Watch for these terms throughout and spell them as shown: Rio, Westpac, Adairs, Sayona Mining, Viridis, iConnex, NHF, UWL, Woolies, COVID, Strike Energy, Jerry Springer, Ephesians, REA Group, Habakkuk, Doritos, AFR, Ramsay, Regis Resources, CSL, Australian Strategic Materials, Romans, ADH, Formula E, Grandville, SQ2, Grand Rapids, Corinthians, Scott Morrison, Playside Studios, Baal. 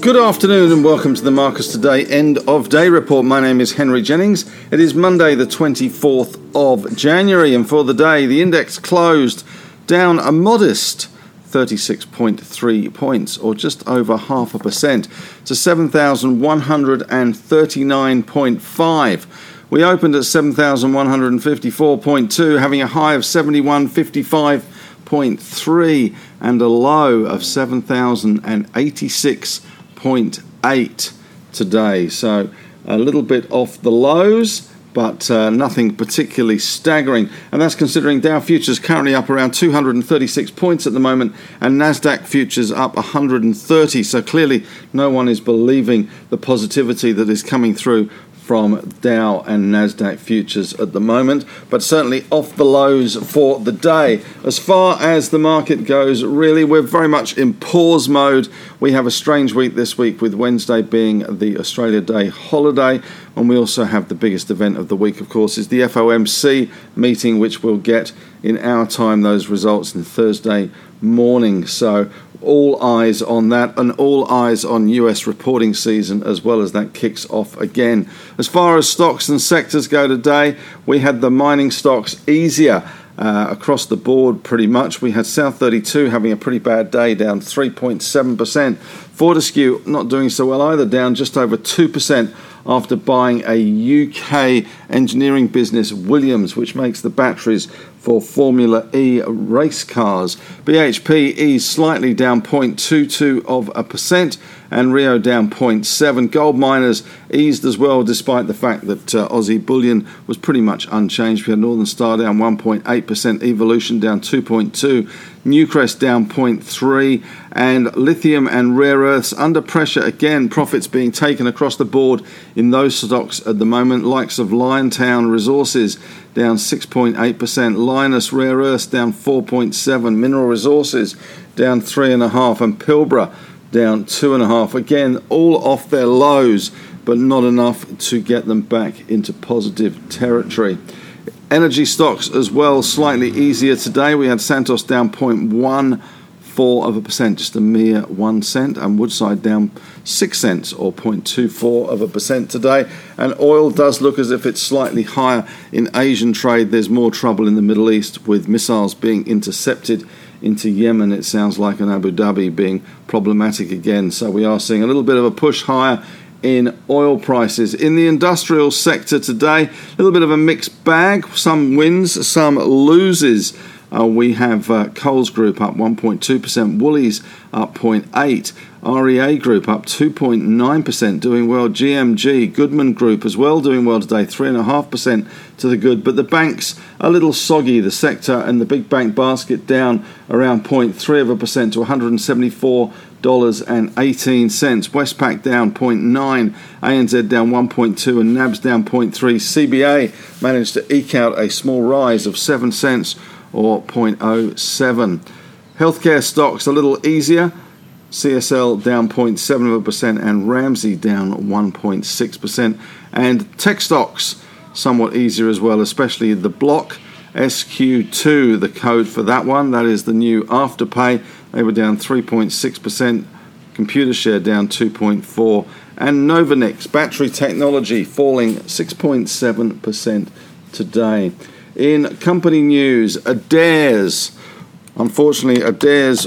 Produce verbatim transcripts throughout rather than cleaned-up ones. Good afternoon and welcome to the Marcus Today End of Day Report. My name is Henry Jennings. It is Monday the twenty-fourth of January and for the day the index closed down a modest thirty-six point three points or just over half a percent to seven thousand one hundred thirty-nine point five. We opened at seven thousand one hundred fifty-four point two having a high of seventy-one fifty-five point three and a low of seven thousand eighty-six point eight today. So a little bit off the lows, but uh, nothing particularly staggering. And that's considering Dow futures currently up around two hundred thirty-six points at the moment and NASDAQ futures up one hundred thirty. So clearly no one is believing the positivity that is coming through from Dow and NASDAQ futures at the moment, but certainly off the lows for the day. As far as the market goes, really, we're very much in pause mode. We have a strange week this week, with Wednesday being the Australia Day holiday, and we also have the biggest event of the week, of course, is the F O M C meeting, which we'll get in our time those results on Thursday morning. So all eyes on that and all eyes on U S reporting season as well, as that kicks off again. As far as stocks and sectors go today, we had the mining stocks easier uh, across the board pretty much. We had South thirty-two having a pretty bad day, down three point seven percent. Fortescue not doing so well either, down just over two percent after buying a U K engineering business, Williams, which makes the batteries for Formula E race cars. B H P is slightly down zero point two two of a percent and Rio down zero point seven. Gold miners eased as well, despite the fact that uh, Aussie bullion was pretty much unchanged. We had Northern Star down one point eight percent, Evolution down two point two, Newcrest down zero point three, and lithium and rare earths under pressure again. Profits being taken across the board in those stocks at the moment. Likes of Liontown Resources down six point eight percent, Lynas Rare Earths down four point seven percent, Mineral Resources down three point five percent, and Pilbara down two point five percent. Again, all off their lows, but not enough to get them back into positive territory. Energy stocks as well, slightly easier today. We had Santos down zero point one four of a percent, just a mere one cent, and Woodside down six cents or zero point two four of a percent today. And oil does look as if it's slightly higher in Asian trade. There's more trouble in the Middle East with missiles being intercepted into Yemen, it sounds like, and Abu Dhabi being problematic again. So we are seeing a little bit of a push higher in oil prices. In the industrial sector today, a little bit of a mixed bag, some wins, some loses. Uh, we have uh, Coles Group up one point two percent, Woolies up zero point eight percent, R E A Group up two point nine percent, doing well. G M G, Goodman Group as well, doing well today, three point five percent to the good. But the banks a little soggy, the sector and the big bank basket down around zero point three of a percent to one hundred seventy-four dollars and eighteen cents. Westpac down zero point nine, A N Z down one point two, and N A B's down zero point three. C B A managed to eke out a small rise of seven cents or zero point zero seven. Healthcare stocks a little easier. C S L down zero point seven of a percent and Ramsay down one point six percent. And tech stocks somewhat easier as well, especially the Block, S Q two, the code for that one. That is the new Afterpay. They were down three point six percent. Computershare down two point four percent. And Novanix, battery technology, falling six point seven percent today. In company news, Adairs. Unfortunately, Adairs,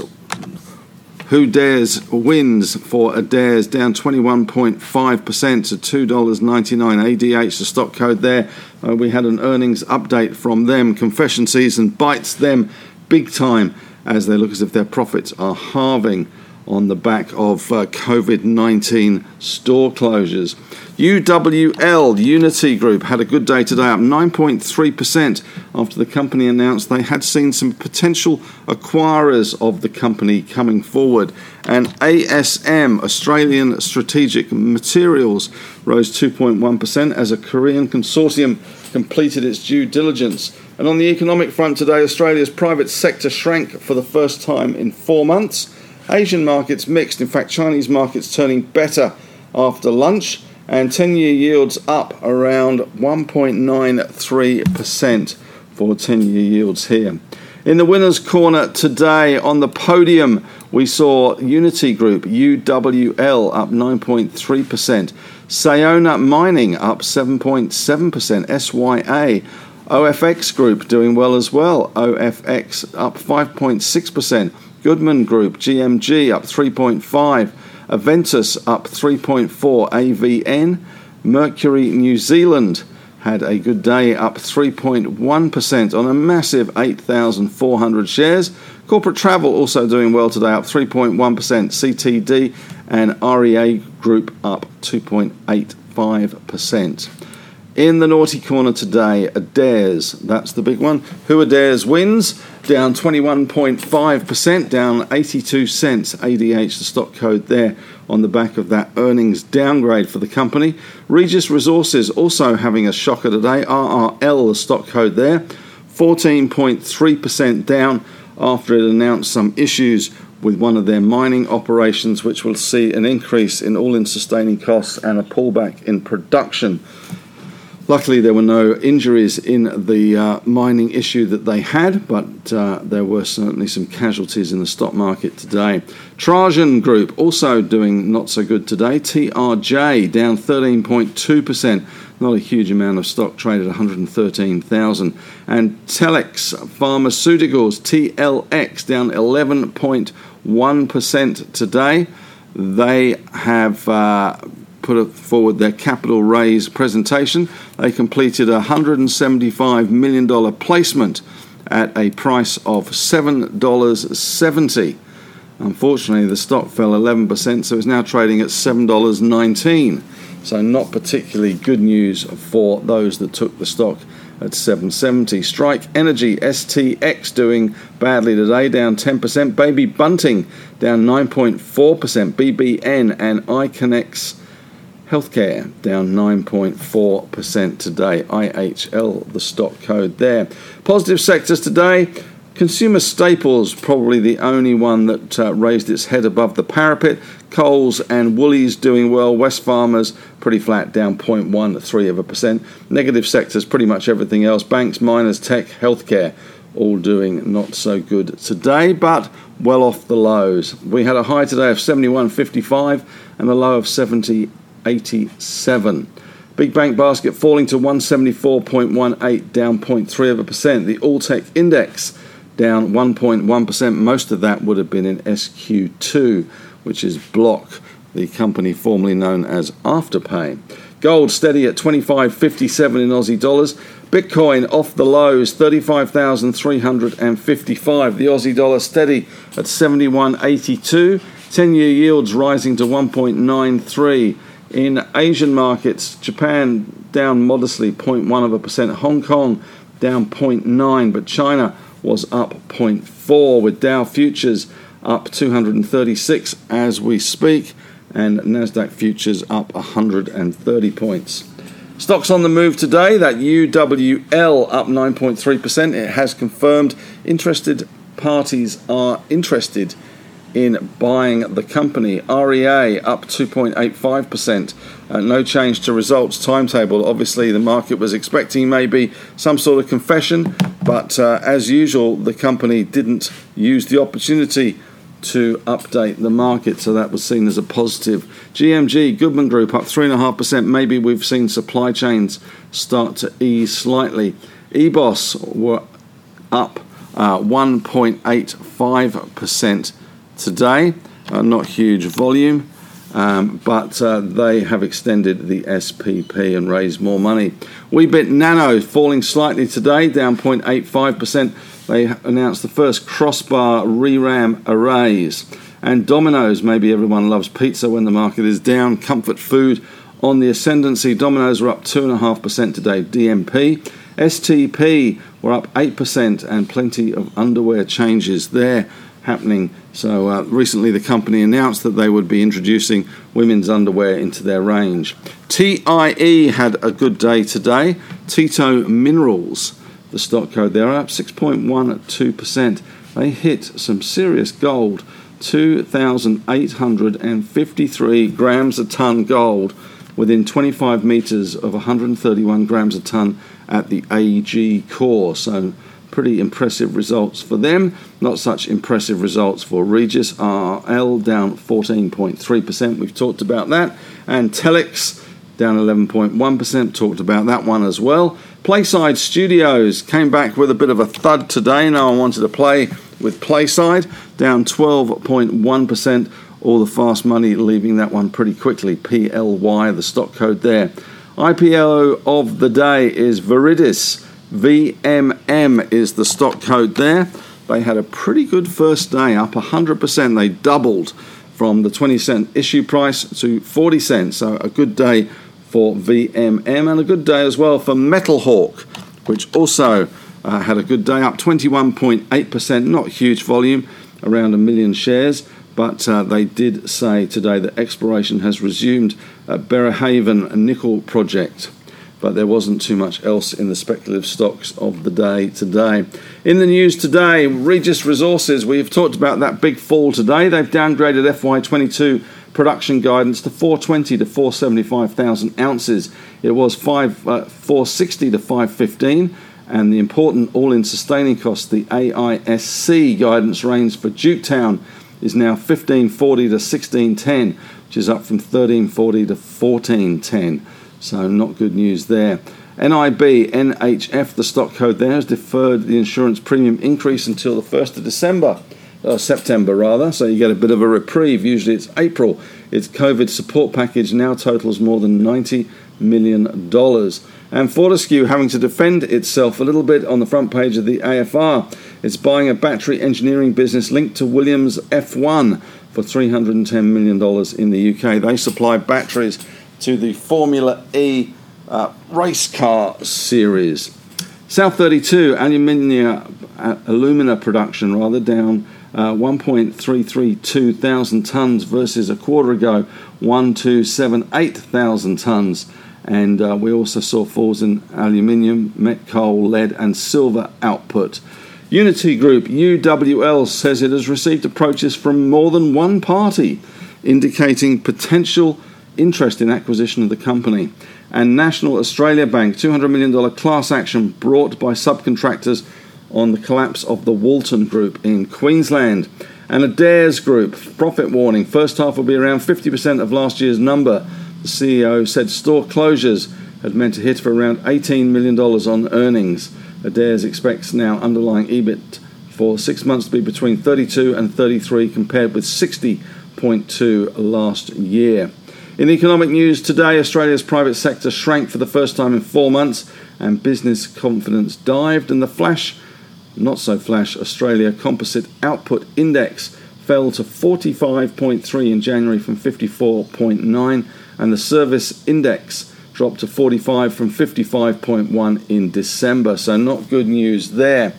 who dares wins for Adairs, down twenty-one point five percent to two dollars and ninety-nine cents. A D H, the stock code there. Uh, we had an earnings update from them. Confession season bites them big time as they look as if their profits are halving on the back of uh, COVID nineteen store closures. U W L, Unity Group, had a good day today, up nine point three percent after the company announced they had seen some potential acquirers of the company coming forward. And A S M, Australian Strategic Materials, rose two point one percent as a Korean consortium completed its due diligence. And on the economic front today, Australia's private sector shrank for the first time in four months. Asian markets mixed, in fact Chinese markets turning better after lunch, and ten-year yields up around one point nine three percent for ten-year yields here. In the winner's corner today, on the podium, we saw Unity Group, U W L, up nine point three percent. Sayona Mining, up seven point seven percent. S Y A. O F X Group, doing well as well. O F X, up five point six percent. Goodman Group, G M G, up three point five percent. Aventus, up three point four percent. A V N. Mercury New Zealand had a good day, up three point one percent on a massive eight thousand four hundred shares. Corporate Travel also doing well today, up three point one percent. C T D and R E A Group up two point eight five percent. In the naughty corner today, Adairs, that's the big one. Who Adairs wins, down twenty-one point five percent, down eighty-two cents, A D H, the stock code there, on the back of that earnings downgrade for the company. Regis Resources also having a shocker today, R R L, the stock code there, fourteen point three percent down after it announced some issues with one of their mining operations, which will see an increase in all-in sustaining costs and a pullback in production. Luckily, there were no injuries in the uh, mining issue that they had, but uh, there were certainly some casualties in the stock market today. Trajan Group also doing not so good today. T R J down thirteen point two percent. Not a huge amount of stock traded, one hundred thirteen thousand. And Telex Pharmaceuticals, T L X, down eleven point one percent today. They have Uh, put forward their capital raise presentation. They completed a one hundred seventy-five million dollars placement at a price of seven dollars seventy. Unfortunately, the stock fell eleven percent, so it's now trading at seven dollars nineteen. So not particularly good news for those that took the stock at seven dollars seventy. Strike Energy, S T X, doing badly today, down ten percent. Baby Bunting, down nine point four percent. B B N and iConnex Healthcare down nine point four percent today. I H L, the stock code there. Positive sectors today. Consumer staples, probably the only one that uh, raised its head above the parapet. Coles and Woolies doing well. Wesfarmers pretty flat, down zero point one three percent. Negative sectors, pretty much everything else. Banks, miners, tech, healthcare, all doing not so good today, but well off the lows. We had a high today of seventy-one fifty-five and a low of seventy eighty-seven. Big Bank Basket falling to one seventy-four point one eight, down zero point three percent. The Alltech Index down one point one percent. Most of that would have been in S Q two, which is Block, the company formerly known as Afterpay. Gold steady at twenty-five fifty-seven in Aussie dollars. Bitcoin off the lows, thirty-five thousand three hundred fifty-five. The Aussie dollar steady at seventy-one eighty-two. ten-year yields rising to one point nine three. In Asian markets, Japan down modestly, zero point one percent. Hong Kong down zero point nine, but China was up zero point four, with Dow futures up two hundred thirty-six as we speak, and Nasdaq futures up one hundred thirty points. Stocks on the move today, that U W L up nine point three percent. It has confirmed interested parties are interested in buying the company. R E A up two point eight five percent. Uh, no change to results timetable. Obviously, the market was expecting maybe some sort of confession, but uh, as usual, the company didn't use the opportunity to update the market, so that was seen as a positive. G M G, Goodman Group, up three point five percent. Maybe we've seen supply chains start to ease slightly. E B O S were up uh, one point eight five percent. Today, uh, not huge volume, um, but uh, they have extended the S P P and raised more money. Weebit Nano falling slightly today, down zero point eight five percent. They announced the first crossbar ReRAM arrays. And Domino's, maybe everyone loves pizza when the market is down. Comfort food on the ascendancy. Domino's were up two point five percent today, D M P. S T P were up eight percent, and plenty of underwear changes there happening. So uh, recently the company announced that they would be introducing women's underwear into their range. T I E had a good day today. Tito Minerals, the stock code there, up six point one two percent. They hit some serious gold, two thousand eight hundred fifty-three grams a tonne gold within twenty-five metres of one hundred thirty-one grams a tonne at the A G core. So pretty impressive results for them. Not such impressive results for Regis. R L down fourteen point three percent. We've talked about that. And Telex down eleven point one percent. Talked about that one as well. Playside Studios came back with a bit of a thud today. No one wanted to play with Playside. Down twelve point one percent. All the fast money leaving that one pretty quickly. P L Y, the stock code there. I P O of the day is Viridis. V M M is the stock code there. They had a pretty good first day, up one hundred percent. They doubled from the twenty cent issue price to forty cents. So a good day for V M M, and a good day as well for Metal Hawk, which also uh, had a good day, up twenty-one point eight percent. Not huge volume, around a million shares. But uh, they did say today that exploration has resumed at Berryhaven Nickel Project. But there wasn't too much else in the speculative stocks of the day today. In the news today, Regis Resources, we've talked about that big fall today. They've downgraded F Y twenty-two production guidance to four twenty to four seventy-five thousand ounces. It was four sixty to five fifteen. And the important all-in sustaining cost, the A I S C guidance range for Juketown, is now fifteen forty to sixteen ten, which is up from thirteen forty to fourteen ten. So not good news there. N I B, N H F, the stock code there, has deferred the insurance premium increase until the first of December, or September rather, so you get a bit of a reprieve. Usually it's April. Its COVID support package now totals more than ninety million dollars. And Fortescue having to defend itself a little bit on the front page of the A F R. It's buying a battery engineering business linked to Williams F one for three hundred ten million dollars in the U K. They supply batteries to the Formula E uh, race car series. South thirty-two, alumina, uh, alumina production rather, down uh, one point three three two thousand tonnes versus a quarter ago, one point two seven eight thousand tonnes. And uh, we also saw falls in aluminium, met coal, lead and silver output. Unity Group, U W L, says it has received approaches from more than one party, indicating potential interest in acquisition of the company. And National Australia Bank, two hundred million dollars class action brought by subcontractors on the collapse of the Walton Group in Queensland. And Adairs Group, profit warning, first half will be around fifty percent of last year's number. The C E O said store closures had meant to hit for around eighteen million dollars on earnings. Adairs expects now underlying EBIT for six months to be between thirty-two and thirty-three, compared with sixty point two last year. In economic news today, Australia's private sector shrank for the first time in four months and business confidence dived, and the flash, not so flash, Australia Composite Output Index fell to forty-five point three in January from fifty-four point nine, and the service index dropped to forty-five from fifty-five point one in December. So not good news there.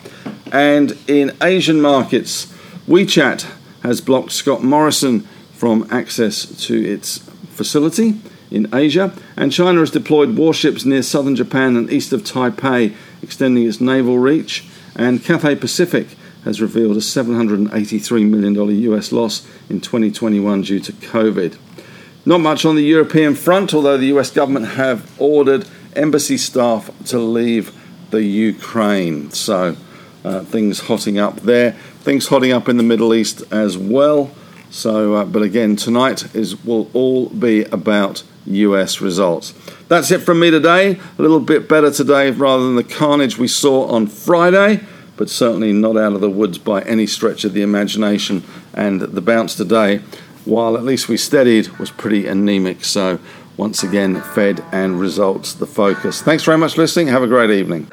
And in Asian markets, WeChat has blocked Scott Morrison from access to its facility in Asia. And China has deployed warships near southern Japan and east of Taipei, extending its naval reach. And Cathay Pacific has revealed a seven hundred eighty-three million dollars U S loss in twenty twenty-one due to COVID. Not much on the European front, although the U S government have ordered embassy staff to leave the Ukraine. So uh, things hotting up there. Things hotting up in the Middle East as well. So, uh, but again, tonight is will all be about U S results. That's it from me today. A little bit better today rather than the carnage we saw on Friday, but certainly not out of the woods by any stretch of the imagination. And the bounce today, while at least we steadied, was pretty anemic. So once again, Fed and results the focus. Thanks very much for listening. Have a great evening.